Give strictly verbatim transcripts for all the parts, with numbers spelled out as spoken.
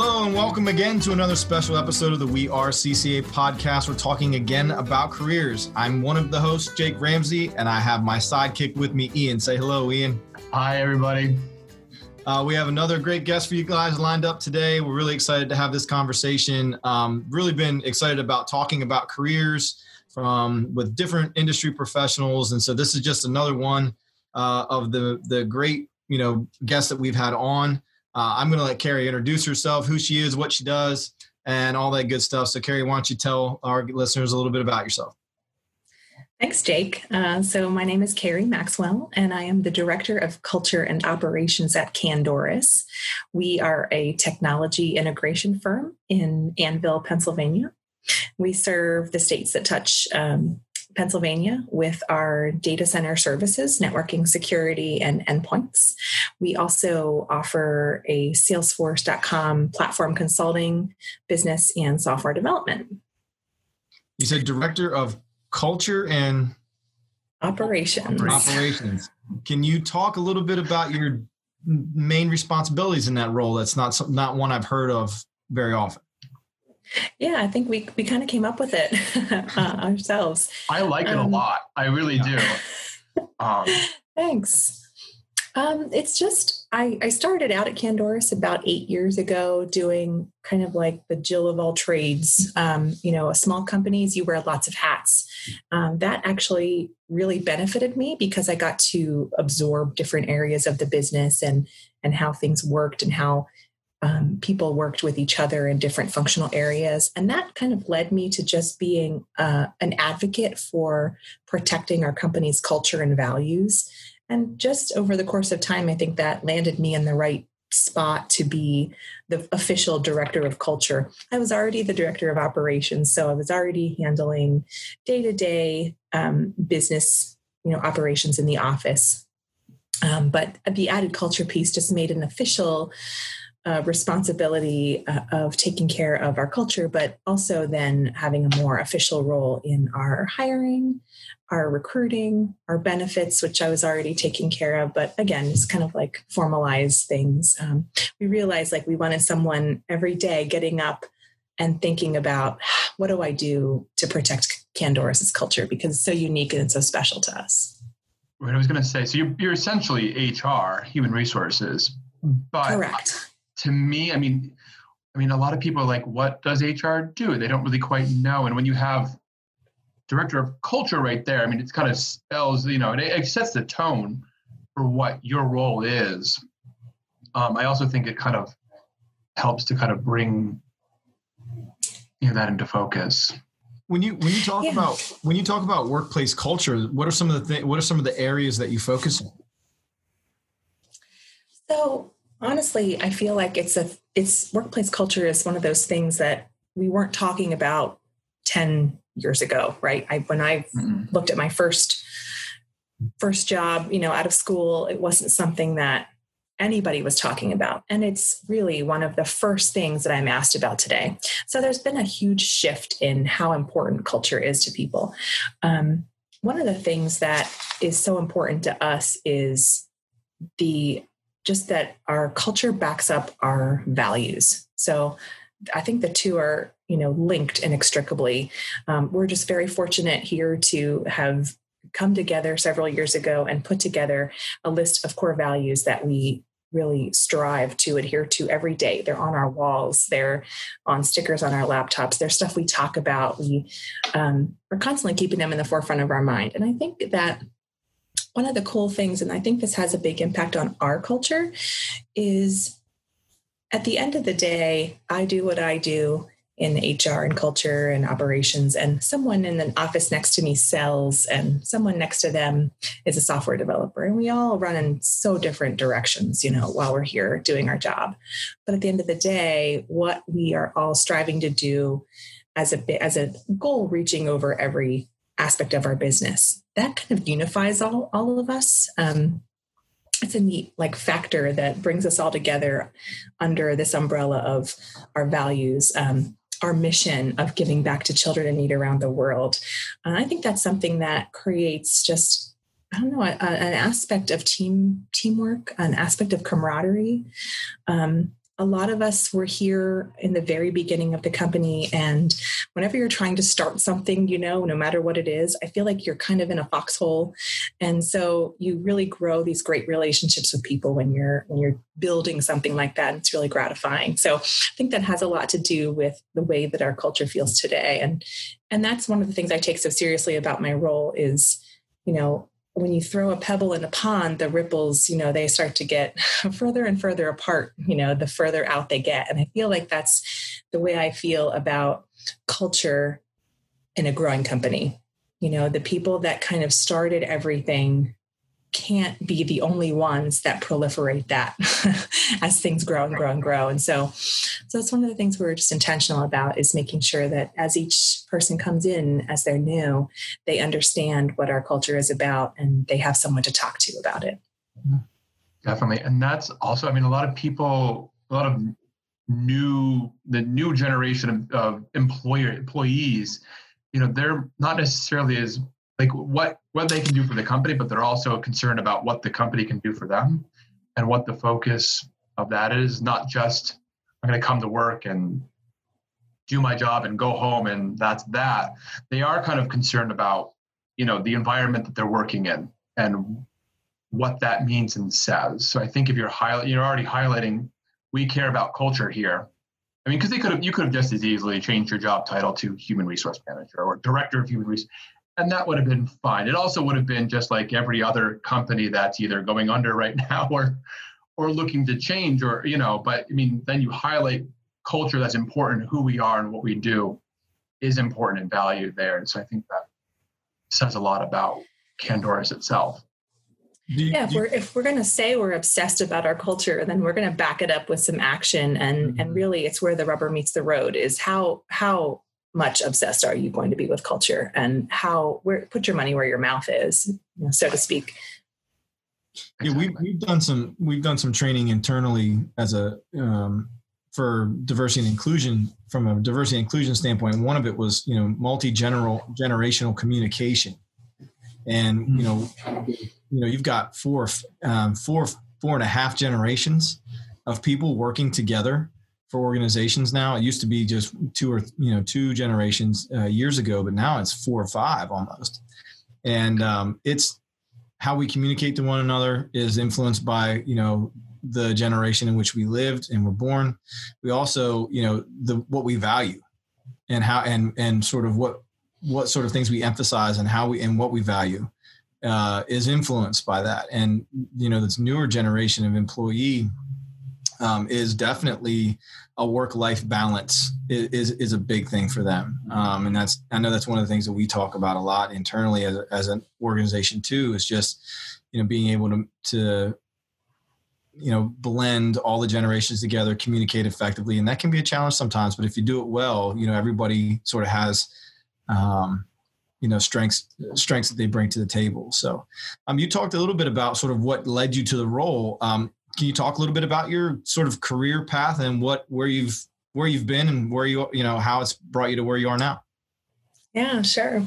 Hello and welcome again to another special episode of the We Are C C A podcast. We're talking again about careers. I'm one of the hosts, Jake Ramsey, and I have my sidekick with me, Ian. Say hello, Ian. Hi, everybody. Uh, we have another great guest for you guys lined up today. We're really excited to have this conversation. Um, really been excited about talking about careers from with different industry professionals. And so this is just another one uh, of the, the great, you know, guests that we've had on. Uh, I'm going to let Carrie introduce herself, who she is, what she does, and all that good stuff. So, Carrie, why don't you tell our listeners a little bit about yourself? Thanks, Jake. Uh, so, my name is Carrie Maxwell, and I am the Director of Culture and Operations at Candoris. We are a technology integration firm in Annville, Pennsylvania. We serve the states that touch um, Pennsylvania with our data center services, networking, security, and endpoints. We also offer a Salesforce dot com platform consulting, business, and software development. You said Director of Culture and Operations. Operations. Can you talk a little bit about your main responsibilities in that role? That's not not one I've heard of very often. Yeah, I think we we kind of came up with it uh, ourselves. I like it um, a lot. I really yeah. do. Um, Thanks. Um, it's just, I, I started out at Candoris about eight years ago doing kind of like the Jill of all trades, um, you know, small companies, you wear lots of hats. Um, that actually really benefited me because I got to absorb different areas of the business and, and how things worked and how Um, people worked with each other in different functional areas. And that kind of led me to just being uh, an advocate for protecting our company's culture and values. And just over the course of time, I think that landed me in the right spot to be the official director of culture. I was already the director of operations, so I was already handling day-to-day um, business, you know, operations in the office. Um, but the added culture piece just made an official Uh, responsibility uh, of taking care of our culture, but also then having a more official role in our hiring, our recruiting, our benefits, which I was already taking care of. But again, it's kind of like formalize things. Um, we realized like we wanted someone every day getting up and thinking about what do I do to protect Candoris' culture because it's so unique and it's so special to us. Right, I was going to say, so you're, you're essentially H R, human resources, but correct. To me, I mean, I mean, a lot of people are like, what does H R do? They don't really quite know. And when you have director of culture right there, I mean, it kind of spells, you know, it, it sets the tone for what your role is. Um, I also think it kind of helps to kind of bring you know, that into focus. When you when you talk yeah. about when you talk about workplace culture, what are some of the th- what are some of the areas that you focus on? So. Honestly, I feel like it's a it's workplace culture is one of those things that we weren't talking about ten years ago, right? I, when I mm-hmm. looked at my first first job, you know, out of school, it wasn't something that anybody was talking about. And it's really one of the first things that I'm asked about today. So there's been a huge shift in how important culture is to people. Um, one of the things that is so important to us is the just that our culture backs up our values. So I think the two are, you know, linked inextricably. Um, we're just very fortunate here to have come together several years ago and put together a list of core values that we really strive to adhere to every day. They're on our walls. They're on stickers on our laptops. They're stuff we talk about. We, um, we're constantly keeping them in the forefront of our mind. And I think that one of the cool things, and I think this has a big impact on our culture, is at the end of the day, I do what I do in H R and culture and operations, and someone in an office next to me sells, and someone next to them is a software developer. And we all run in so different directions, you know, while we're here doing our job. But at the end of the day, what we are all striving to do as a, as a goal reaching over every aspect of our business. That kind of unifies all, all of us. Um, it's a neat like factor that brings us all together under this umbrella of our values, um, our mission of giving back to children in need around the world. Uh, I think that's something that creates just, I don't know, a, a, an aspect of team teamwork, an aspect of camaraderie. Um, a lot of us were here in the very beginning of the company. And whenever you're trying to start something, you know, no matter what it is, I feel like you're kind of in a foxhole. And so you really grow these great relationships with people when you're, when you're building something like that. It's really gratifying. So I think that has a lot to do with the way that our culture feels today. And, and that's one of the things I take so seriously about my role is, you know, when you throw a pebble in a pond, the ripples, you know, they start to get further and further apart, you know, the further out they get. And I feel like that's the way I feel about culture in a growing company. You know, the people that kind of started everything can't be the only ones that proliferate that as things grow and grow and grow. And so, so that's one of the things we're just intentional about, is making sure that as each person comes in, as they're new, they understand what our culture is about and they have someone to talk to about it. Definitely. And that's also, I mean, a lot of people, a lot of new, the new generation of, of employer employees, you know, they're not necessarily as like what, what they can do for the company, but they're also concerned about what the company can do for them and what the focus of that is. Not just, I'm going to come to work and do my job and go home and that's that. They are kind of concerned about, you know, the environment that they're working in and what that means and says. So I think if you're highlight, you're already highlighting, we care about culture here. I mean, because they could have, you could have just as easily changed your job title to human resource manager or director of human resource. And that would have been fine. It also would have been just like every other company that's either going under right now or or looking to change or, you know, but I mean, then you highlight culture that's important, who we are and what we do is important and valued there. And so I think that says a lot about Candoris itself. Yeah, if we're, if we're going to say we're obsessed about our culture, then we're going to back it up with some action. And mm-hmm. and really it's where the rubber meets the road, is how how much obsessed are you going to be with culture, and how, where, put your money where your mouth is, so to speak. Yeah, we've, we've done some, we've done some training internally as a, um, for diversity and inclusion, from a diversity and inclusion standpoint. One of it was, you know, multi-general generational communication. And, you know, you know, you've got four, um, four, four and a half generations of people working together for organizations now. It used to be just two or, you know, two generations uh, years ago, but now it's four or five almost. And um, it's how we communicate to one another is influenced by, you know, the generation in which we lived and were born. We also, you know, the, what we value and how, and, and sort of what, what sort of things we emphasize and how we, and what we value uh, is influenced by that. And, you know, this newer generation of employee Um, is definitely a work-life balance is, is, is a big thing for them. Um, and that's, I know that's one of the things that we talk about a lot internally as, as an organization too, is just, you know, being able to, to, you know, blend all the generations together, communicate effectively. And that can be a challenge sometimes, but if you do it well, you know, everybody sort of has, um, you know, strengths, strengths that they bring to the table. So um, you talked a little bit about sort of what led you to the role. Um, Can you talk a little bit about your sort of career path and what, where you've, where you've been and where you, you know, how it's brought you to where you are now? Yeah, sure.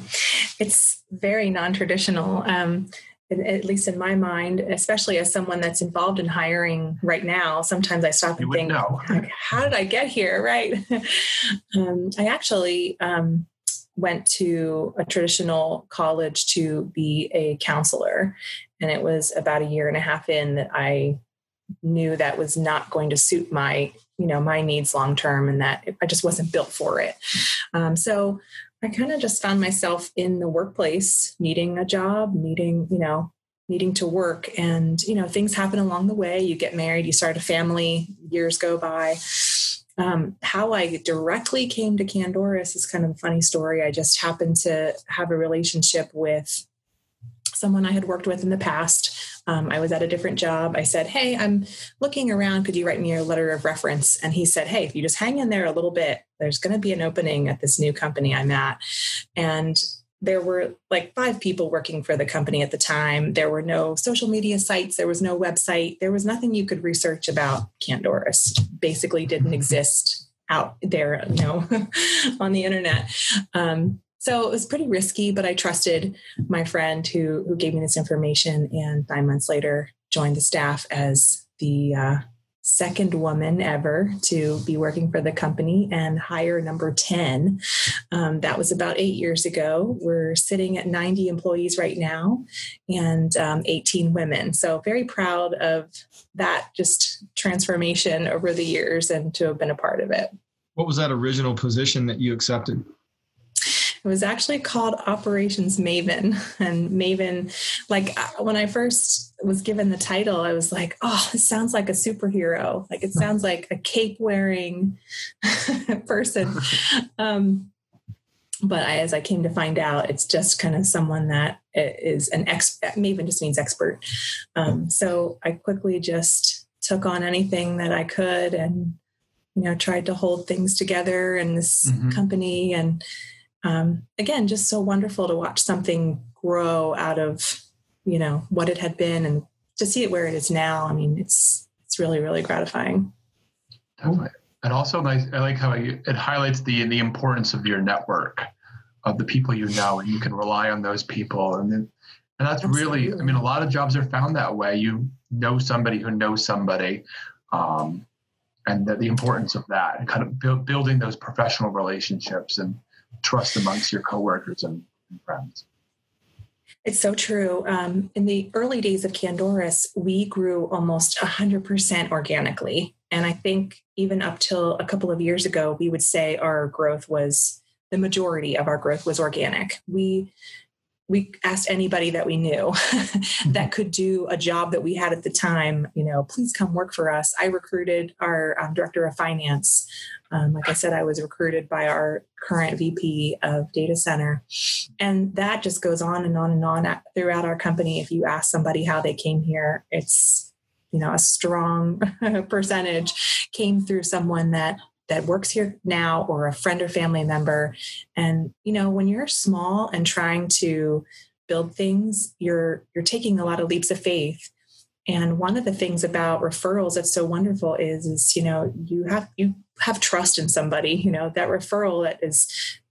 It's very non-traditional, um, at least in my mind, especially as someone that's involved in hiring right now. Sometimes I stop and you think, like, how did I get here? Right. um, I actually, um, went to a traditional college to be a counselor, and it was about a year and a half in that I knew that was not going to suit my, you know, my needs long-term, and that I just wasn't built for it. Um, so I kind of just found myself in the workplace, needing a job, needing, you know, needing to work, and, you know, things happen along the way. You get married, you start a family, years go by. Um, how I directly came to Candoris is kind of a funny story. I just happened to have a relationship with someone I had worked with in the past. Um, I was at a different job. I said, hey, I'm looking around. Could you write me a letter of reference? And he said, hey, if you just hang in there a little bit, there's going to be an opening at this new company I'm at. And there were like five people working for the company at the time. There were no social media sites. There was no website. There was nothing you could research about Candoris. Basically didn't exist out there, you know, on the internet. Um, So it was pretty risky, but I trusted my friend who who gave me this information, and nine months later joined the staff as the uh, second woman ever to be working for the company and hire number ten. Um, that was about eight years ago. We're sitting at ninety employees right now and um, eighteen women. So very proud of that just transformation over the years and to have been a part of it. What was that original position that you accepted? It was actually called Operations Maven. And Maven, like when I first was given the title, I was like, oh, this sounds like a superhero. Like it sounds like a cape wearing person. Um, but I, as I came to find out, it's just kind of someone that is an expert. Maven just means expert. Um, so I quickly just took on anything that I could and, you know, tried to hold things together in this mm-hmm. company. And, Um, again, just so wonderful to watch something grow out of, you know, what it had been and to see it where it is now. I mean, it's, it's really, really gratifying. Definitely. And also nice. I like how you, it highlights the, the importance of your network of the people, you know, and you can rely on those people. And then, and that's Absolutely. really, I mean, a lot of jobs are found that way. You know, somebody who knows somebody, um, and the, the importance of that and kind of build, building those professional relationships and trust amongst your coworkers and friends. It's so true. Um, in the early days of Candoris, we grew almost one hundred percent organically. And I think even up till a couple of years ago, we would say our growth was, the majority of our growth was organic. We we asked anybody that we knew that could do a job that we had at the time, you know, please come work for us. I recruited our um, director of finance. Um, like I said, I was recruited by our current V P of data center. And that just goes on and on and on throughout our company. If you ask somebody how they came here, it's, you know, a strong percentage came through someone that that works here now or a friend or family member. And, you know, when you're small and trying to build things, you're, you're taking a lot of leaps of faith. And one of the things about referrals that's so wonderful is, is, you know, you have, you have trust in somebody, you know, that referral that is,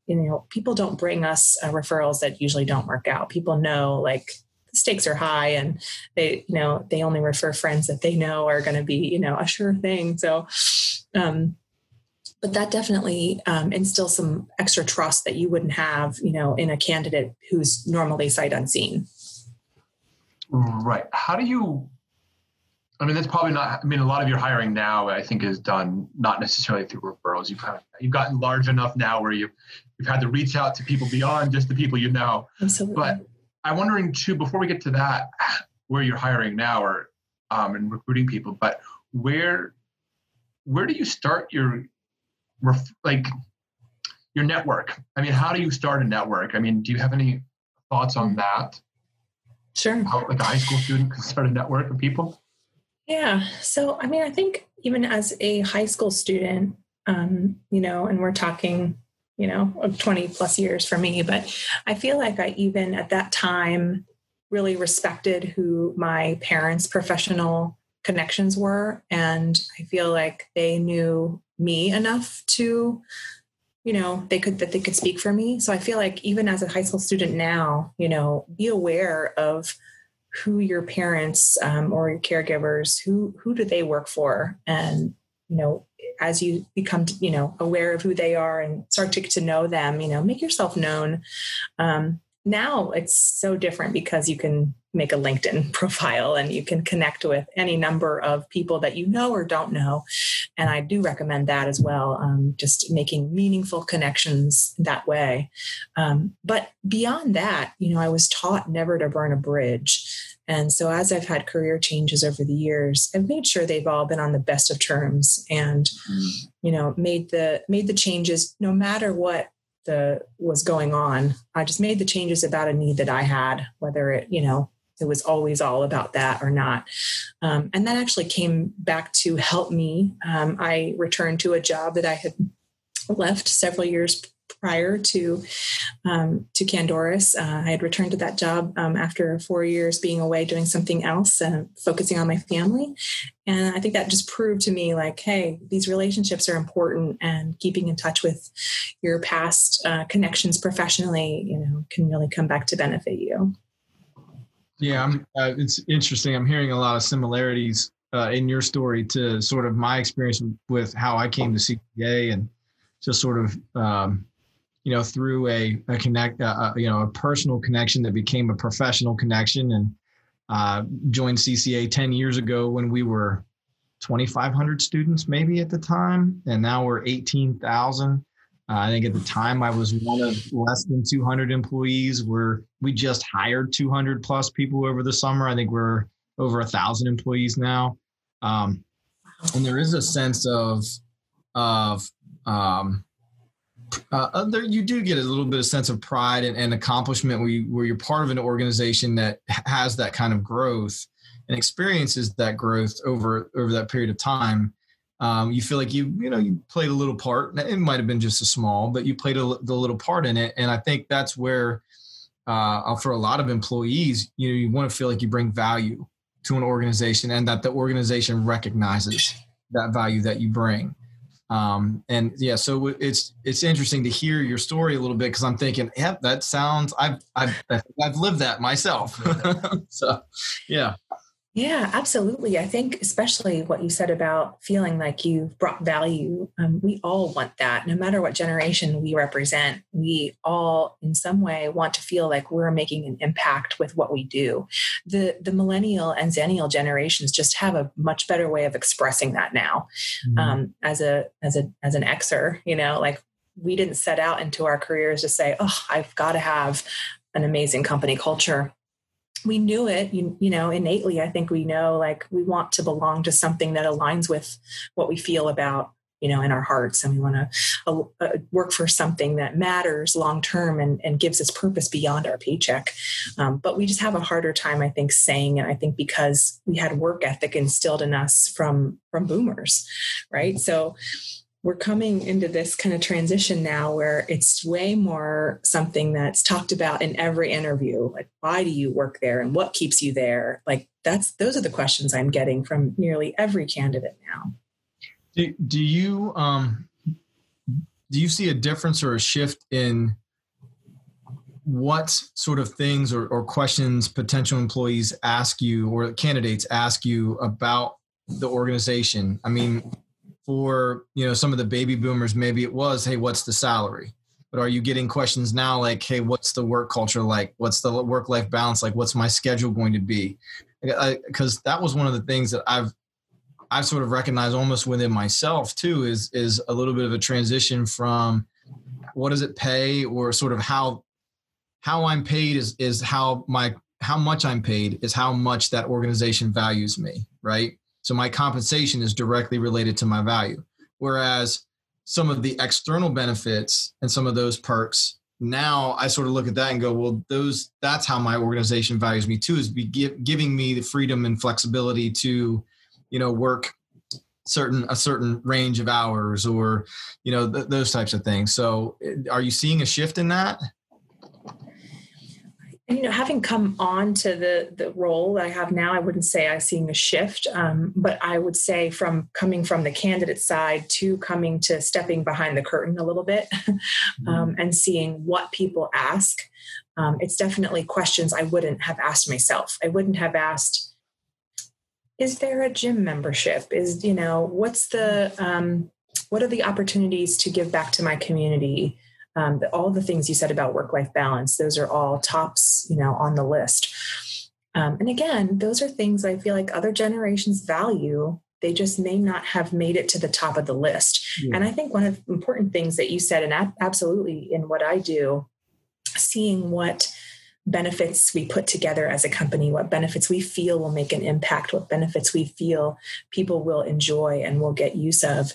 you know, people don't bring us uh, referrals that usually don't work out. People know like the stakes are high and they, you know, they only refer friends that they know are going to be, you know, a sure thing. So, um, but that definitely um, instills some extra trust that you wouldn't have, you know, in a candidate who's normally sight unseen. Right. How do you, I mean, that's probably not, I mean, a lot of your hiring now, I think, is done not necessarily through referrals. You've kind of, you've gotten large enough now where you've, you've had to reach out to people beyond just the people you know. Absolutely. But I'm wondering too, before we get to that, where you're hiring now or um, and recruiting people, but where, where do you start your, like your network? I mean, how do you start a network? I mean, do you have any thoughts on that? Sure. How, like a high school student can start a network of people? Yeah. So, I mean, I think even as a high school student, um, you know, and we're talking, you know, twenty plus years for me, but I feel like I even at that time really respected who my parents' professional connections were. And I feel like they knew me enough to, you know, they could, that they could speak for me. So I feel like even as a high school student now, you know, be aware of who your parents um, or your caregivers, who, who do they work for? And, you know, as you become, you know, aware of who they are and start to get to know them, you know, make yourself known. Um, now it's so different because you can make a LinkedIn profile and you can connect with any number of people that you know or don't know. And I do recommend that as well, um, just making meaningful connections that way. Um, but beyond that, you know, I was taught never to burn a bridge. And so as I've had career changes over the years, I've made sure they've all been on the best of terms and, you know, made the made the changes no matter what the was going on. I just made the changes about a need that I had, whether it, you know, it was always all about that or not. Um, and that actually came back to help me. Um, I returned to a job that I had left several years prior to, um, to Candoris. Uh, I had returned to that job um, after four years being away, doing something else and uh, focusing on my family. And I think that just proved to me like, hey, these relationships are important and keeping in touch with your past uh, connections professionally, you know, can really come back to benefit you. Yeah, I'm, uh, it's interesting. I'm hearing a lot of similarities uh, in your story to sort of my experience with how I came to C C A, and just sort of, um, you know, through a, a connect, uh, you know, a personal connection that became a professional connection, and uh, joined C C A ten years ago when we were twenty-five hundred students maybe at the time. And now we're eighteen thousand. Uh, I think at the time I was one of less than two hundred employees. We're, we just hired two hundred plus people over the summer. I think we're over a thousand employees now. Um, and there is a sense of, of, um, uh, other, you do get a little bit of sense of pride and, and accomplishment where, you, where you're part of an organization that has that kind of growth and experiences that growth over, over that period of time. Um, you feel like you, you know, you played a little part. It might've been just a small, but you played a, the little part in it. And I think that's where, uh, for a lot of employees, you know, you want to feel like you bring value to an organization, and that the organization recognizes that value that you bring. Um, and yeah, so it's, it's interesting to hear your story a little bit, cause I'm thinking, yeah, that sounds, I've, I've, I've lived that myself. So, yeah. Yeah, absolutely. I think especially what you said about feeling like you've brought value. Um, we all want that. No matter what generation we represent, we all in some way want to feel like we're making an impact with what we do. The the millennial and Xennial generations just have a much better way of expressing that now. Mm-hmm. Um, as a as a as an Xer, you know, like we didn't set out into our careers to say, oh, I've got to have an amazing company culture. We knew it, you, you know, innately. I think we know, like, we want to belong to something that aligns with what we feel about, you know, in our hearts. And we want to uh, uh, work for something that matters long-term and, and gives us purpose beyond our paycheck. Um, but we just have a harder time, I think, saying it. I think because we had work ethic instilled in us from, from boomers, right? So we're coming into this kind of transition now where it's way more something that's talked about in every interview. Like, why do you work there and what keeps you there? Like, that's, those are the questions I'm getting from nearly every candidate now. Do, do you, um, do you see a difference or a shift in what sort of things or, or questions potential employees ask you or candidates ask you about the organization? I mean, for, you know, some of the baby boomers, maybe it was, hey, what's the salary? But are you getting questions now like, hey, what's the work culture like? What's the work-life balance like? What's my schedule going to be? Because that was one of the things that I've I've sort of recognized almost within myself too, is is a little bit of a transition from what does it pay, or sort of how how I'm paid is is how my how much I'm paid is how much that organization values me, right? So my compensation is directly related to my value, whereas some of the external benefits and some of those perks, now I sort of look at that and go, well, those that's how my organization values me too, is be give, giving me the freedom and flexibility to, you know, work certain a certain range of hours, or, you know, th- those types of things. So are you seeing a shift in that? You know, having come on to the, the role that I have now, I wouldn't say I'm seeing a shift, um, but I would say from coming from the candidate side to coming to stepping behind the curtain a little bit um, mm-hmm. and seeing what people ask. Um, it's definitely questions I wouldn't have asked myself. I wouldn't have asked, is there a gym membership? Is, you know, what's the, um, what are the opportunities to give back to my community? Um, all the things you said about work-life balance, those are all tops, you know, on the list. Um, and again, those are things I feel like other generations value. They just may not have made it to the top of the list. Yeah. And I think one of the important things that you said, and ab- absolutely in what I do, seeing what benefits we put together as a company, what benefits we feel will make an impact, what benefits we feel people will enjoy and will get use of.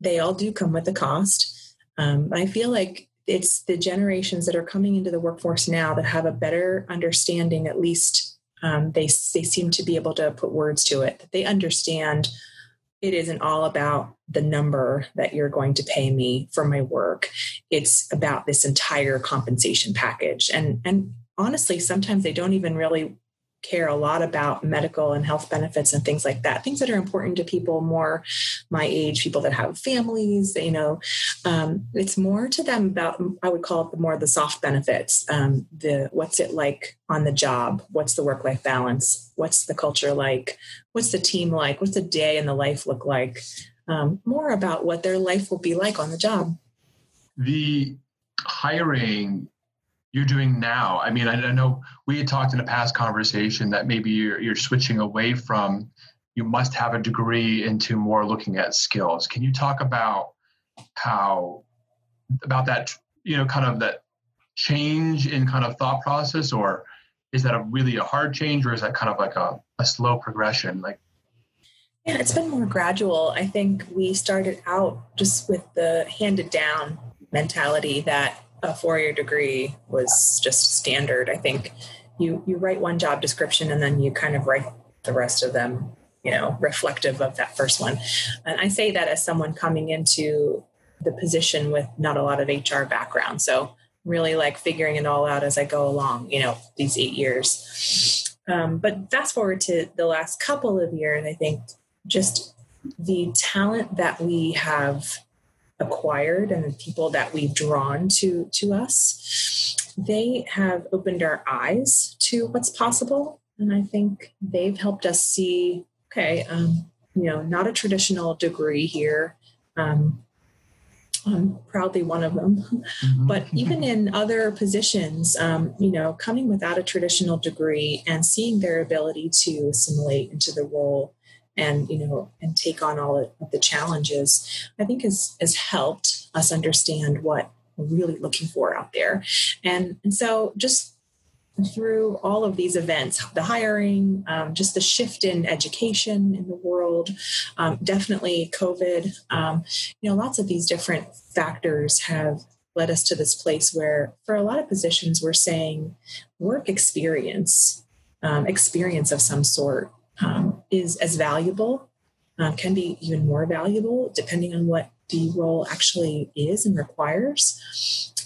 They all do come with a cost. Um, I feel like it's the generations that are coming into the workforce now that have a better understanding, at least um, they, they seem to be able to put words to it, that they understand it isn't all about the number that you're going to pay me for my work. It's about this entire compensation package. And, and honestly, sometimes they don't even really care a lot about medical and health benefits and things like that, things that are important to people more my age, people that have families, you know, um, it's more to them about, I would call it the more the soft benefits, um, the what's it like on the job, what's the work-life balance, what's the culture like, what's the team like, what's the day in the life look like, um, more about what their life will be like on the job. The hiring you're doing now, I mean, I know we had talked in a past conversation that maybe you're, you're switching away from you must have a degree into more looking at skills. Can you talk about how, about that, you know, kind of that change in kind of thought process, or is that a really a hard change, or is that kind of like a, a slow progression? Like, yeah, it's been more gradual. I think we started out just with the handed down mentality that a four-year degree was just standard. I think you you write one job description and then you kind of write the rest of them, you know, reflective of that first one. And I say that as someone coming into the position with not a lot of H R background. So really like figuring it all out as I go along, you know, these eight years. Um, but fast forward to the last couple of years, I think just the talent that we have acquired and the people that we've drawn to to us, they have opened our eyes to what's possible, and I think they've helped us see, okay, um, you know, not a traditional degree here. Um, I'm proudly one of them, mm-hmm. but even in other positions, um, you know, coming without a traditional degree and seeing their ability to assimilate into the role. And, you know, and take on all of the challenges, I think has, has helped us understand what we're really looking for out there. And, and so just through all of these events, the hiring, um, just the shift in education in the world, um, definitely COVID, um, you know, lots of these different factors have led us to this place where for a lot of positions, we're saying work experience, um, experience of some sort, Um, is as valuable, uh, can be even more valuable depending on what the role actually is and requires.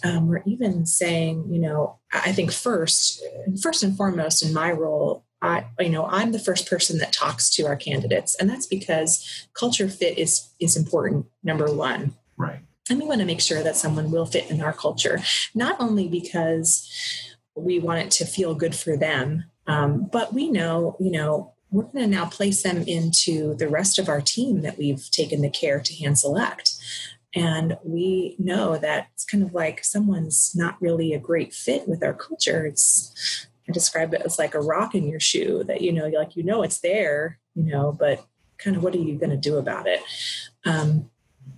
Um, we're even saying, you know, I think first, first and foremost in my role, I, you know, I'm the first person that talks to our candidates, and that's because culture fit is is important, number one. Right. And we want to make sure that someone will fit in our culture, not only because we want it to feel good for them, um, but we know, you know, we're going to now place them into the rest of our team that we've taken the care to hand select. And we know that it's kind of like someone's not really a great fit with our culture. It's, I describe it as like a rock in your shoe that, you know, like, you know, it's there, you know, but kind of what are you going to do about it? Um,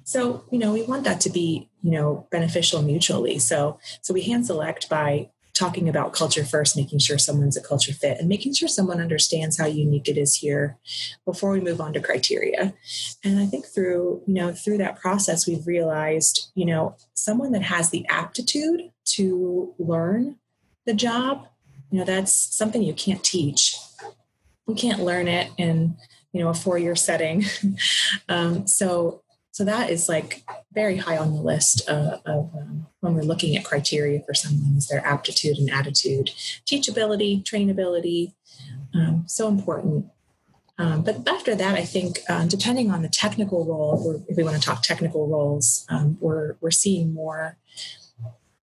so, you know, we want that to be, you know, beneficial mutually. So, so we hand select by talking about culture first, making sure someone's a culture fit and making sure someone understands how unique it is here before we move on to criteria. And I think through, you know, through that process, we've realized, you know, someone that has the aptitude to learn the job, you know, that's something you can't teach. You can't learn it in, you know, a four-year setting. um, so, so that is like very high on the list uh, of um, when we're looking at criteria for someone is their aptitude and attitude, teachability, trainability, um, so important. Um, but after that, I think um, depending on the technical role, if we want to talk technical roles, um, we're we're seeing more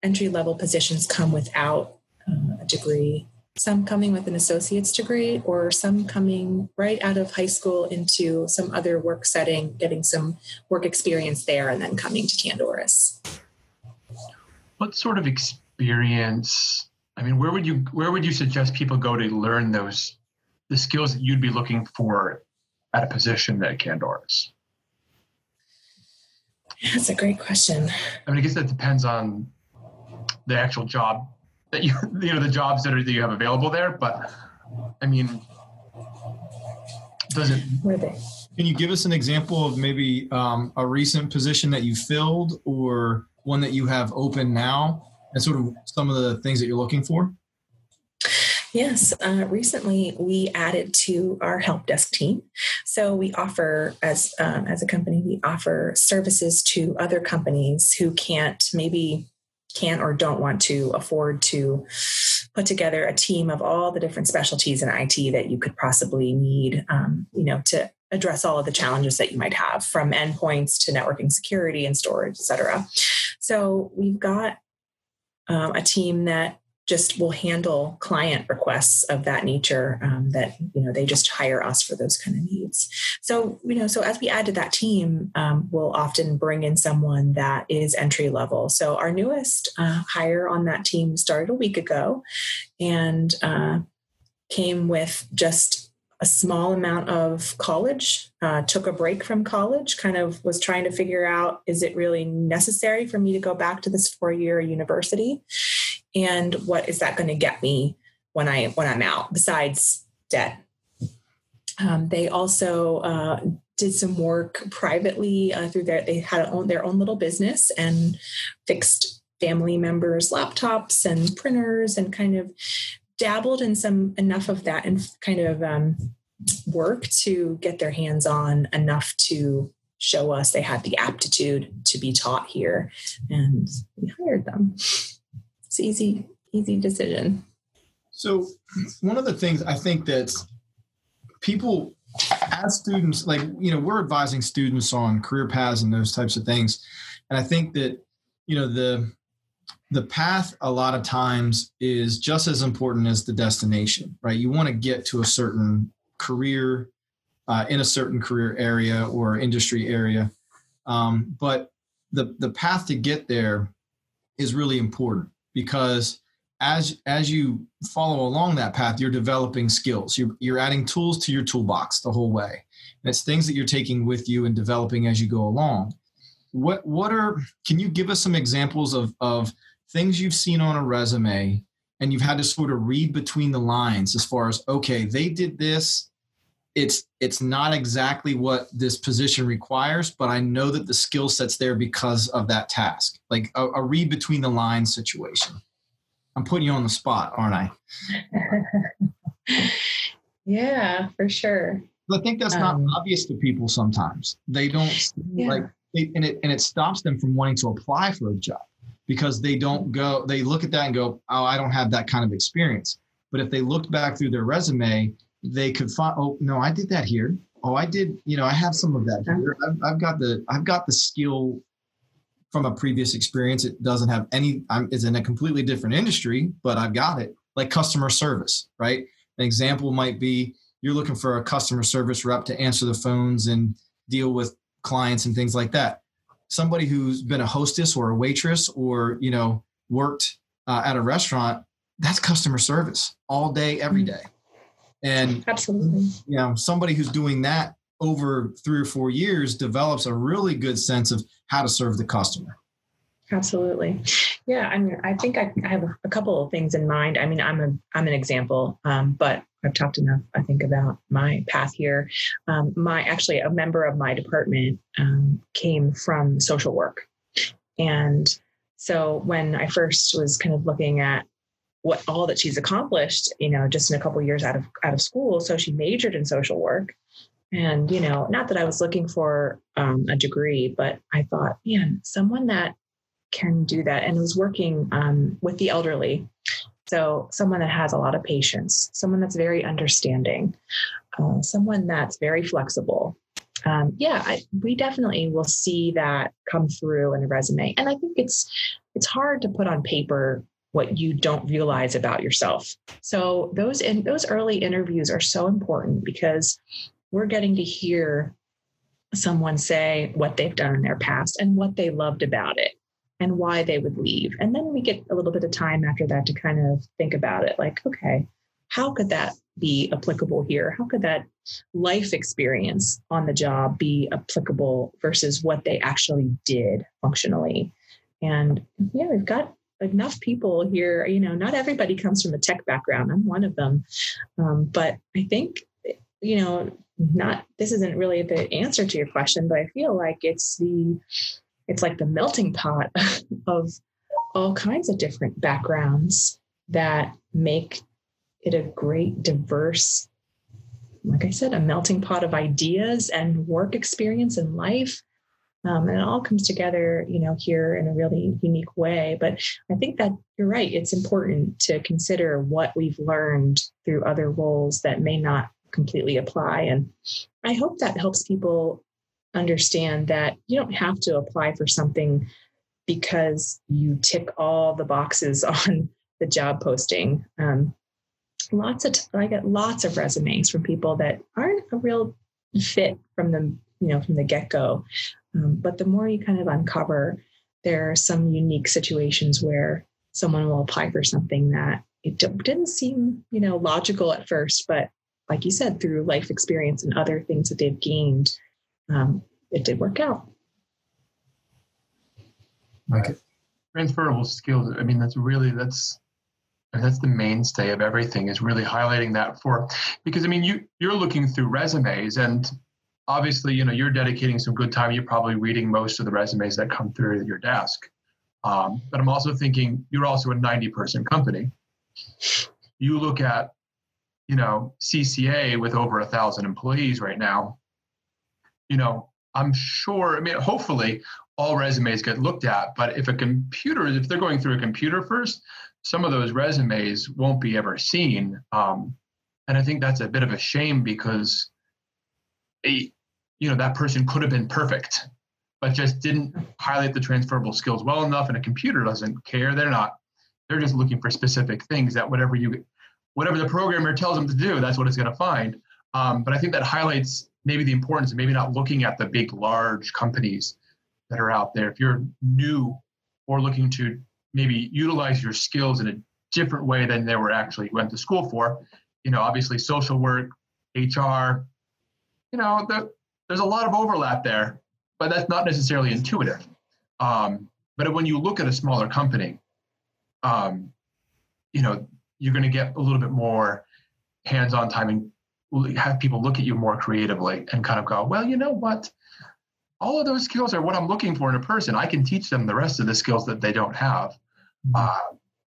entry-level positions come without uh, a degree. Some coming with an associate's degree, or some coming right out of high school into some other work setting, getting some work experience there, and then coming to Candoris. What sort of experience, I mean, where would you where would you suggest people go to learn those, the skills that you'd be looking for at a position at Candoris? That's a great question. I mean, I guess that depends on the actual job that you, you know, the jobs that are, that you have available there, but I mean, does it, where are they? Can you give us an example of maybe um, a recent position that you filled or one that you have open now and sort of some of the things that you're looking for? Yes. Uh, recently we added to our help desk team. So we offer as, um, as a company, we offer services to other companies who can't maybe can't or don't want to afford to put together a team of all the different specialties in I T that you could possibly need, um, you know, to address all of the challenges that you might have, from endpoints to networking security and storage, et cetera. So we've got um, a team that just will handle client requests of that nature, um, that, you know, they just hire us for those kind of needs. So, you know, so as we add to that team, um, we'll often bring in someone that is entry level. So our newest uh, hire on that team started a week ago and uh, came with just a small amount of college, uh, took a break from college, kind of was trying to figure out, is it really necessary for me to go back to this four-year university? And what is that going to get me when I when I'm out, besides debt? Um, they also uh, did some work privately uh, through their, they had own, their own little business and fixed family members' laptops and printers, and kind of dabbled in some enough of that and kind of um, work to get their hands on enough to show us they had the aptitude to be taught here, and we hired them. It's easy, easy decision. So one of the things I think that people as students, like, you know, we're advising students on career paths and those types of things. And I think that, you know, the, the path a lot of times is just as important as the destination, right? You want to get to a certain career uh, in a certain career area or industry area. Um, but the, the path to get there is really important. Because as as you follow along that path, you're developing skills. You're, you're adding tools to your toolbox the whole way. And it's things that you're taking with you and developing as you go along. What what are can you give us some examples of of things you've seen on a resume and you've had to sort of read between the lines as far as, okay, they did this. It's it's not exactly what this position requires, but I know that the skill set's there because of that task. Like a, a read between the lines situation. I'm putting you on the spot, aren't I? Yeah, for sure. But I think that's not um, obvious to people sometimes. They don't yeah. like, they, and it and it stops them from wanting to apply for a job because they don't go. They look at that and go, "Oh, I don't have that kind of experience." But if they looked back through their resume, they could find, oh, no, I did that here. Oh, I did, you know, I have some of that here. I've, I've got the, I've got the skill from a previous experience. It doesn't have any, I'm, it's in a completely different industry, but I've got it. Like customer service, right? An example might be you're looking for a customer service rep to answer the phones and deal with clients and things like that. Somebody who's been a hostess or a waitress or, you know, worked uh, at a restaurant, that's customer service all day, every day. And absolutely, you know, somebody who's doing that over three or four years develops a really good sense of how to serve the customer. Absolutely. Yeah. I mean, I think I, I have a couple of things in mind. I mean, I'm a, I'm an example, um, but I've talked enough, I think, about my path here. Um, my, actually a member of my department um, came from social work. And so when I first was kind of looking at what all that she's accomplished, you know, just in a couple of years out of, out of school. So she majored in social work and, you know, not that I was looking for um, a degree, but I thought, man, someone that can do that and was working um, with the elderly. So someone that has a lot of patience, someone that's very understanding, uh, someone that's very flexible. Um, yeah, I, we definitely will see that come through in the resume. And I think it's, it's hard to put on paper what you don't realize about yourself. So those in, those early interviews are so important because we're getting to hear someone say what they've done in their past and what they loved about it and why they would leave. And then we get a little bit of time after that to kind of think about it. Like, okay, how could that be applicable here? How could that life experience on the job be applicable versus what they actually did functionally? And yeah, we've got enough people here, you know, not everybody comes from a tech background. I'm one of them. Um, but I think, you know, not, this isn't really the answer to your question, but I feel like it's the, it's like the melting pot of all kinds of different backgrounds that make it a great diverse, like I said, a melting pot of ideas and work experience in life. Um, and it all comes together, you know, here in a really unique way. But I think that you're right. It's important to consider what we've learned through other roles that may not completely apply. And I hope that helps people understand that you don't have to apply for something because you tick all the boxes on the job posting. Um, lots of, t- I get lots of resumes from people that aren't a real fit from the, you know, from the get-go. Um, but the more you kind of uncover, there are some unique situations where someone will apply for something that it d- didn't seem, you know, logical at first, but like you said, through life experience and other things that they've gained, um, it did work out. Like it. Transferable skills. I mean, that's really, that's, that's the mainstay of everything, is really highlighting that for, because I mean, you, you're looking through resumes, and obviously, you know, you're dedicating some good time. You're probably reading most of the resumes that come through your desk. Um, but I'm also thinking you're also a ninety person company. You look at, you know, C C A with over a thousand employees right now. You know, I'm sure, I mean, hopefully all resumes get looked at, but if a computer, if they're going through a computer first, some of those resumes won't be ever seen. Um, and I think that's a bit of a shame, because, a, you know, that person could have been perfect, but just didn't highlight the transferable skills well enough. And a computer doesn't care. They're not, they're just looking for specific things that whatever you, whatever the programmer tells them to do, that's what it's going to find. Um, but I think that highlights maybe the importance of maybe not looking at the big, large companies that are out there. If you're new or looking to maybe utilize your skills in a different way than they were actually went to school for, you know, obviously social work, H R, you know, the, there's a lot of overlap there, but that's not necessarily intuitive. Um, but when you look at a smaller company, um, you know, you're going to get a little bit more hands-on time and have people look at you more creatively and kind of go, well, you know what? All of those skills are what I'm looking for in a person. I can teach them the rest of the skills that they don't have. Uh,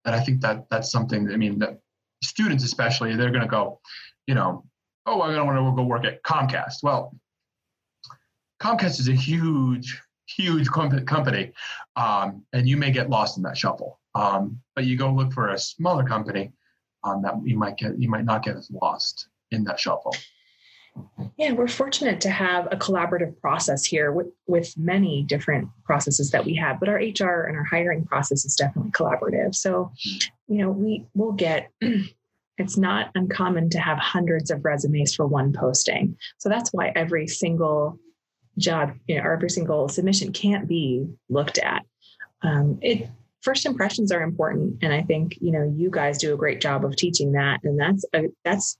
and I think that that's something that, I mean, that students especially, they're going to go, you know, oh, I'm going to want to go work at Comcast. Well, Comcast is a huge, huge comp- company. Um, and you may get lost in that shuffle. Um, but you go look for a smaller company, um, that you might get, you might not get as lost in that shuffle. Yeah, we're fortunate to have a collaborative process here with, with many different processes that we have, but our H R and our hiring process is definitely collaborative. So, you know, we will get, it's not uncommon to have hundreds of resumes for one posting. So that's why every single job, you know, or every single submission can't be looked at. Um, it First impressions are important. And I think, you know, you guys do a great job of teaching that. And that's, a, that's,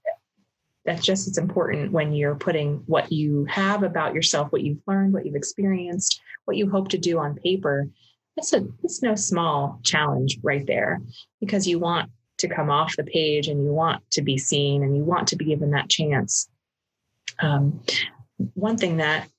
that's just as important when you're putting what you have about yourself, what you've learned, what you've experienced, what you hope to do on paper. That's a, that's no small challenge right there, because you want to come off the page and you want to be seen and you want to be given that chance. Um, one thing that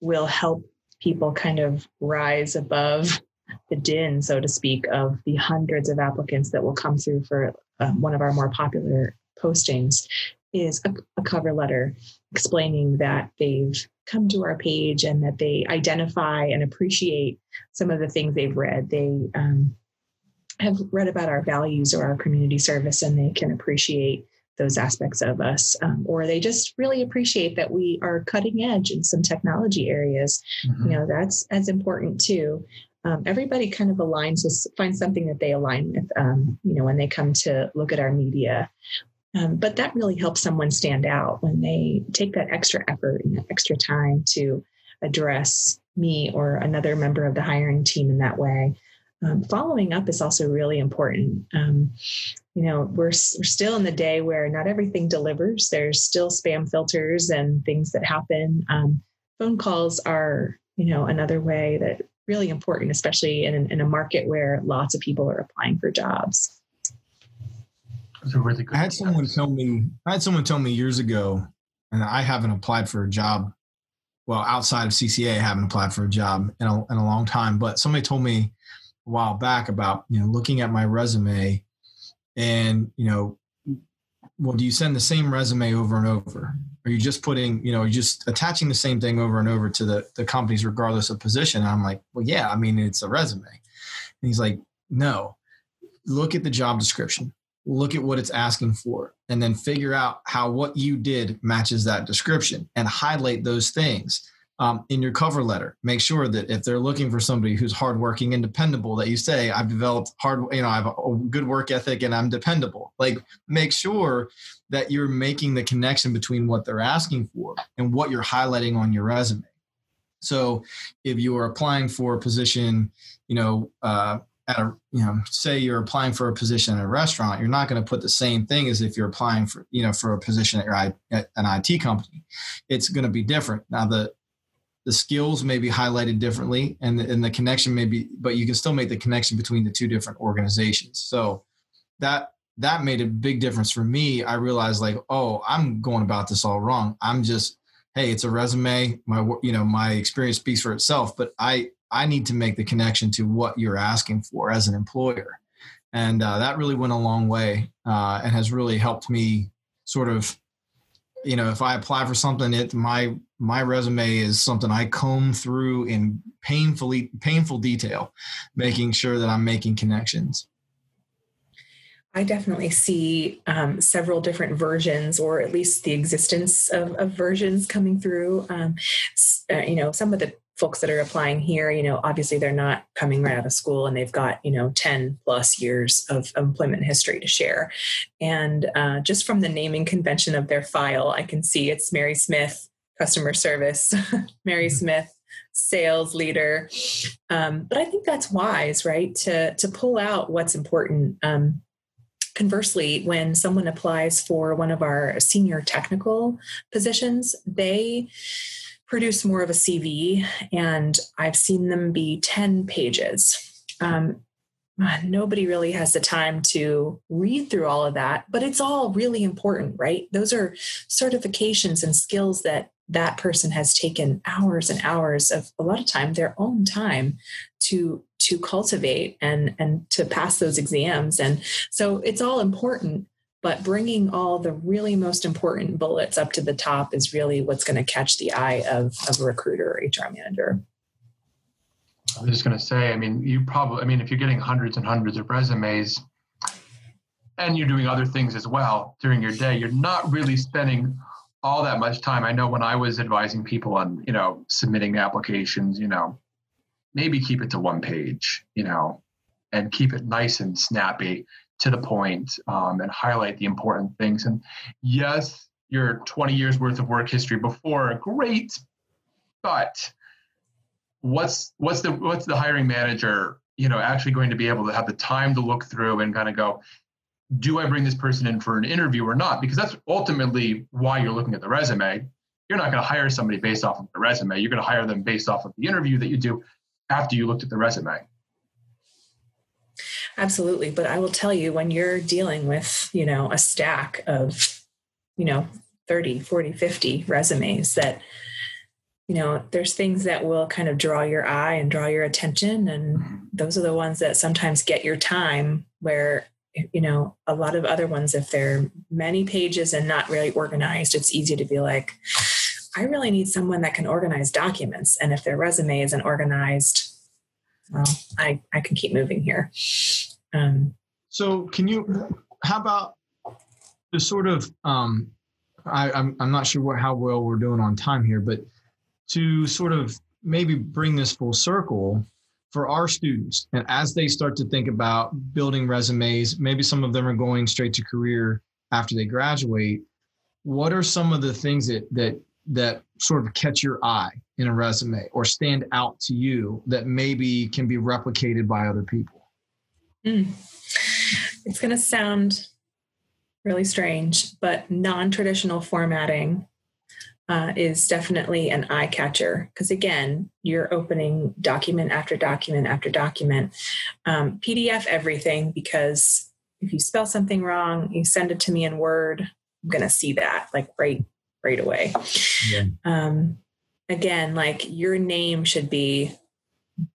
will help people kind of rise above the din, so to speak, of the hundreds of applicants that will come through for uh, one of our more popular postings is a, a cover letter explaining that they've come to our page and that they identify and appreciate some of the things they've read. They um, have read about our values or our community service, and they can appreciate those aspects of us, um, or they just really appreciate that we are cutting edge in some technology areas. Mm-hmm. You know, that's as important too. Um, everybody kind of aligns with, finds something that they align with, um, you know, when they come to look at our media. Um, but that really helps someone stand out when they take that extra effort and that extra time to address me or another member of the hiring team in that way. Um, following up is also really important. Um, you know, we're, we're still in the day where not everything delivers. There's still spam filters and things that happen. Um, phone calls are, you know, another way that really important, especially in, in a market where lots of people are applying for jobs. That's a really good I had someone tell me, I had someone tell me years ago, and I haven't applied for a job. Well, outside of C C A, I haven't applied for a job in a, in a long time, but somebody told me a while back about, you know, looking at my resume and, you know, well, do you send the same resume over and over? Are you just putting, you know, you're just attaching the same thing over and over to the, the companies regardless of position? And I'm like, well, yeah, I mean, it's a resume. And he's like, no, look at the job description, look at what it's asking for, and then figure out how what you did matches that description and highlight those things. Um, in your cover letter, make sure that if they're looking for somebody who's hardworking and dependable, that you say, I've developed hard, you know, I have a good work ethic and I'm dependable. Like, make sure that you're making the connection between what they're asking for and what you're highlighting on your resume. So if you are applying for a position, you know, uh, at a, you know, say you're applying for a position at a restaurant, you're not going to put the same thing as if you're applying for, you know, for a position at, your, at an I T company. It's going to be different. Now, the The skills may be highlighted differently, and the, and the connection may be, but you can still make the connection between the two different organizations. So that that made a big difference for me. I realized, like, oh, I'm going about this all wrong. I'm just, hey, it's a resume. My, you know, my experience speaks for itself, but I I need to make the connection to what you're asking for as an employer, and uh, that really went a long way uh, and has really helped me sort of. You know, if I apply for something, it my my resume is something I comb through in painfully painful detail, making sure that I'm making connections. I definitely see um, several different versions, or at least the existence of, of versions coming through. Um, uh, you know, some of the folks that are applying here, you know, obviously they're not coming right out of school and they've got, you know, ten plus years of employment history to share. And uh, just from the naming convention of their file, I can see it's Mary Smith, customer service, Mary mm-hmm. Smith, sales leader. Um, but I think that's wise, right? To, to pull out what's important. Um, Conversely, when someone applies for one of our senior technical positions, they produce more of a C V, and I've seen them be ten pages. Um, nobody really has the time to read through all of that, but it's all really important, right? Those are certifications and skills that that person has taken hours and hours of, a lot of time, their own time to to cultivate and, and to pass those exams. And so it's all important, but bringing all the really most important bullets up to the top is really what's going to catch the eye of, of a recruiter or H R manager. I was just going to say, I mean, you probably, I mean, if you're getting hundreds and hundreds of resumes and you're doing other things as well during your day, you're not really spending all that much time. I know when I was advising people on, you know, submitting applications, you know, maybe keep it to one page, you know, and keep it nice and snappy to the point, um, and highlight the important things. And yes, your twenty years worth of work history before, great, but what's what's the what's the hiring manager, you know, actually going to be able to have the time to look through and kind of go, do I bring this person in for an interview or not? Because that's ultimately why you're looking at the resume. You're not going to hire somebody based off of the resume. You're going to hire them based off of the interview that you do after you looked at the resume. Absolutely. But I will tell you, when you're dealing with, you know, a stack of, you know, thirty, forty, fifty resumes, that, you know, there's things that will kind of draw your eye and draw your attention. And those are the ones that sometimes get your time, where, you know, a lot of other ones, if they're many pages and not really organized, it's easy to be like, I really need someone that can organize documents. And if their resume isn't organized, well, I, I can keep moving here. Um, so can you, how about the sort of, um, I, I'm, I'm not sure what, how well we're doing on time here, but to sort of maybe bring this full circle for our students, and as they start to think about building resumes, maybe some of them are going straight to career after they graduate. What are some of the things that, that, that sort of catch your eye in a resume or stand out to you that maybe can be replicated by other people? Mm. It's going to sound really strange, but non-traditional formatting uh, is definitely an eye catcher. Because again, you're opening document after document after document, um, P D F everything, because if you spell something wrong, you send it to me in Word, I'm going to see that like right right away. Yeah. Um, again, like your name should be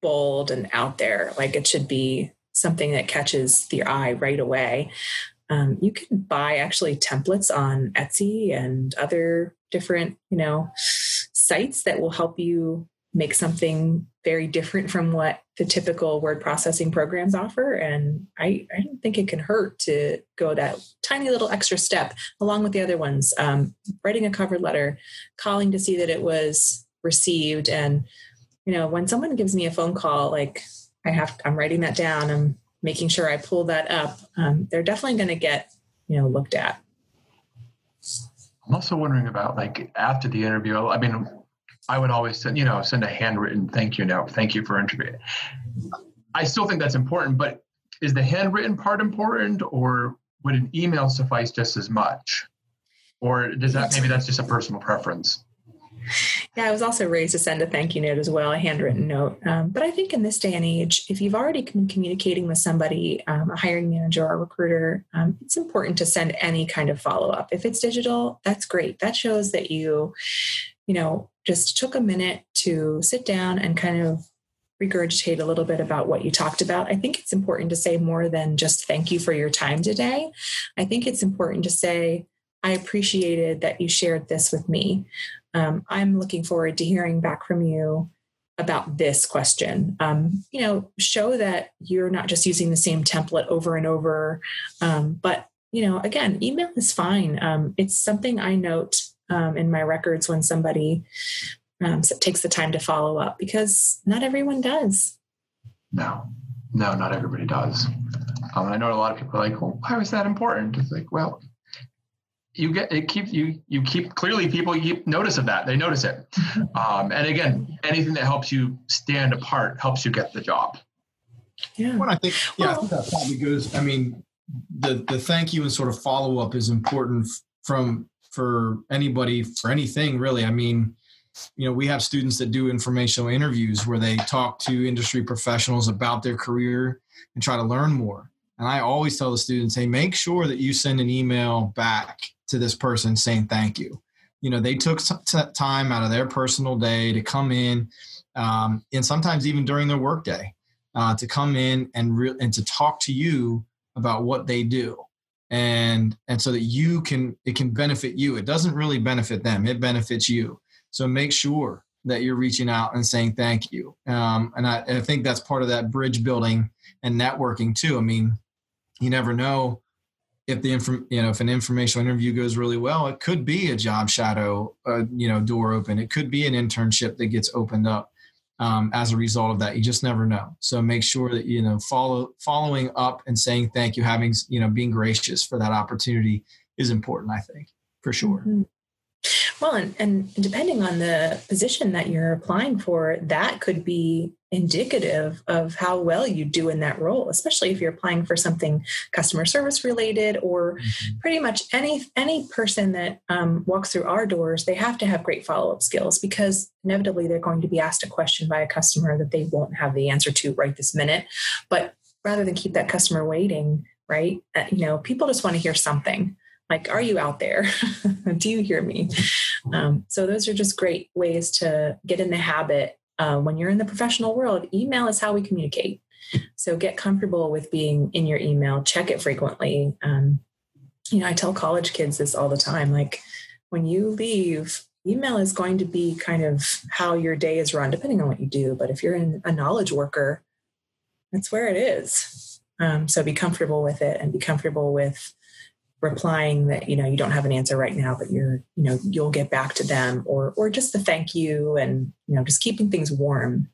bold and out there. Like it should be something that catches the eye right away. Um, you can buy actually templates on Etsy and other different, you know, sites that will help you make something very different from what the typical word processing programs offer. And I, I don't think it can hurt to go that tiny little extra step along with the other ones. Um, writing a cover letter, calling to see that it was received. And, you know, when someone gives me a phone call, like I have, I'm writing that down. I'm making sure I pull that up. Um, they're definitely going to get, you know, looked at. I'm also wondering about like after the interview, I mean, I would always send, you know, send a handwritten thank you note. Thank you for interviewing. I still think that's important, but is the handwritten part important, or would an email suffice just as much? Or does that, maybe that's just a personal preference? Yeah, I was also raised to send a thank you note as well, a handwritten note. Um, but I think in this day and age, if you've already been communicating with somebody, um, a hiring manager or a recruiter, um, it's important to send any kind of follow-up. If it's digital, that's great. That shows that you, you know, just took a minute to sit down and kind of regurgitate a little bit about what you talked about. I think it's important to say more than just thank you for your time today. I think it's important to say, I appreciated that you shared this with me. Um, I'm looking forward to hearing back from you about this question. Um, you know, show that you're not just using the same template over and over. Um, but, you know, again, email is fine. Um, it's something I note um, in my records when somebody um, takes the time to follow up, because not everyone does. No, no, not everybody does. Um, I know a lot of people are like, well, why was that important? It's like, well, you get it keeps you you keep clearly people keep notice of that. They notice it. Um, and again, anything that helps you stand apart helps you get the job. Yeah. Well, I think yeah, well, I think that probably goes, I mean, the the thank you and sort of follow up is important from for anybody, for anything really. I mean, you know, we have students that do informational interviews where they talk to industry professionals about their career and try to learn more. And I always tell the students, hey, make sure that you send an email back to this person saying thank you. You know, they took t- t- time out of their personal day to come in, um, and sometimes even during their workday, uh, to come in and re- and to talk to you about what they do, and and so that you can it can benefit you. It doesn't really benefit them; it benefits you. So make sure that you're reaching out and saying thank you. Um, and I, I think that's part of that bridge building and networking too. I mean, you never know. If the inform, you know, if an informational interview goes really well, it could be a job shadow, uh, you know, door open. It could be an internship that gets opened up um, as a result of that. You just never know. So make sure that, you know, follow following up and saying thank you, having, you know, being gracious for that opportunity is important, I think, for sure. Mm-hmm. Well, and, and depending on the position that you're applying for, that could be indicative of how well you do in that role, especially if you're applying for something customer service related, or mm-hmm. pretty much any any person that um, walks through our doors, they have to have great follow-up skills, because inevitably they're going to be asked a question by a customer that they won't have the answer to right this minute. But rather than keep that customer waiting, right, uh, you know, people just want to hear something. Like, are you out there? Do you hear me? Um, so those are just great ways to get in the habit. Uh, when you're in the professional world, email is how we communicate. So get comfortable with being in your email, check it frequently. Um, you know, I tell college kids this all the time. Like, when you leave, email is going to be kind of how your day is run, depending on what you do. But if you're in a knowledge worker, that's where it is. Um, so be comfortable with it, and be comfortable with replying that, you know, you don't have an answer right now, but you're, you know, you'll get back to them, or, or just the thank you, and, you know, just keeping things warm.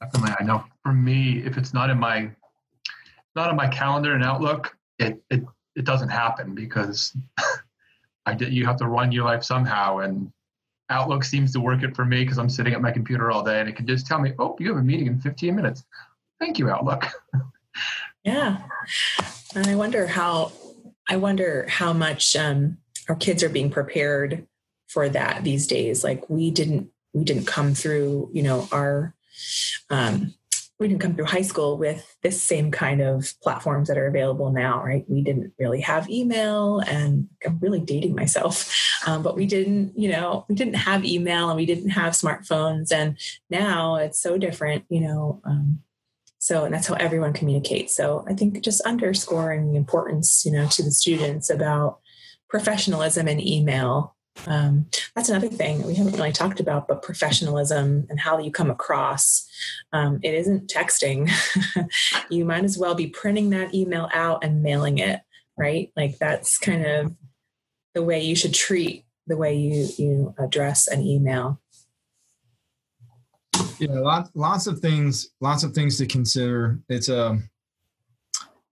Definitely. I know for me, if it's not in my, not on my calendar and Outlook, it, it, it doesn't happen, because I did, you have to run your life somehow. And Outlook seems to work it for me, because I'm sitting at my computer all day and it can just tell me, oh, you have a meeting in fifteen minutes. Thank you, Outlook. Yeah. And I wonder how, I wonder how much um, our kids are being prepared for that these days. Like, we didn't, we didn't come through, you know, our, um, we didn't come through high school with this same kind of platforms that are available now, right? We didn't really have email, and I'm really dating myself, um, but we didn't, you know, we didn't have email, and we didn't have smartphones, and now it's so different, you know, um, So, and that's how everyone communicates. So I think just underscoring the importance, you know, to the students about professionalism in email. Um, that's another thing we haven't really talked about, but professionalism and how you come across. Um, it isn't texting. You might as well be printing that email out and mailing it, right? Like that's kind of the way you should treat the way you, you address an email. Yeah, lots, lots of things, lots of things to consider. It's, um,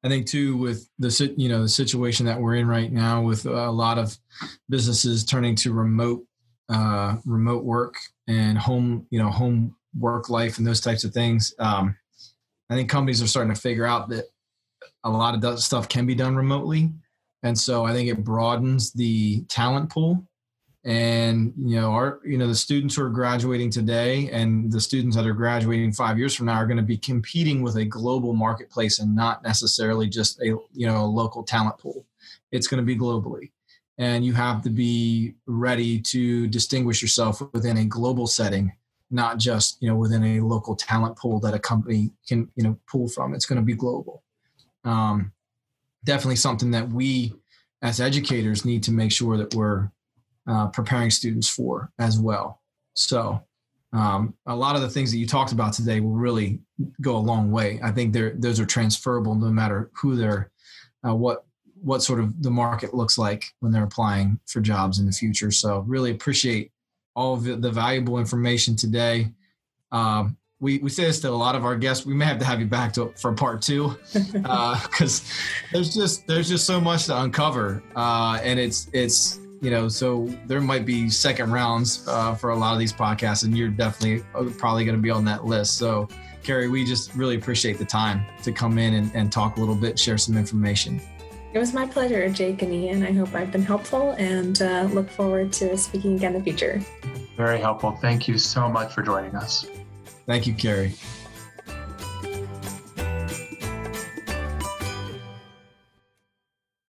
I think too, with the, you know, the situation that we're in right now with a lot of businesses turning to remote, uh, remote work and home, you know, home work life and those types of things. Um, I think companies are starting to figure out that a lot of that stuff can be done remotely. And so I think it broadens the talent pool. And, you know, our, you know, the students who are graduating today and the students that are graduating five years from now are going to be competing with a global marketplace and not necessarily just a, you know, a local talent pool. It's going to be globally. And you have to be ready to distinguish yourself within a global setting, not just, you know, within a local talent pool that a company can, you know, pull from. It's going to be global. Um, definitely something that we as educators need to make sure that we're Uh, preparing students for as well. So um, a lot of the things that you talked about today will really go a long way. I think they're, those are transferable no matter who they're, uh, what what sort of the market looks like when they're applying for jobs in the future. So really appreciate all of the, the valuable information today. Um, we, we say this to a lot of our guests. We may have to have you back to, for part two because uh, there's just there's just so much to uncover, uh, and it's it's. You know, so there might be second rounds uh, for a lot of these podcasts, and you're definitely probably going to be on that list. So, Carrie, we just really appreciate the time to come in and, and talk a little bit, share some information. It was my pleasure, Jake and Ian. I hope I've been helpful and uh, look forward to speaking again in the future. Very helpful. Thank you so much for joining us. Thank you, Carrie.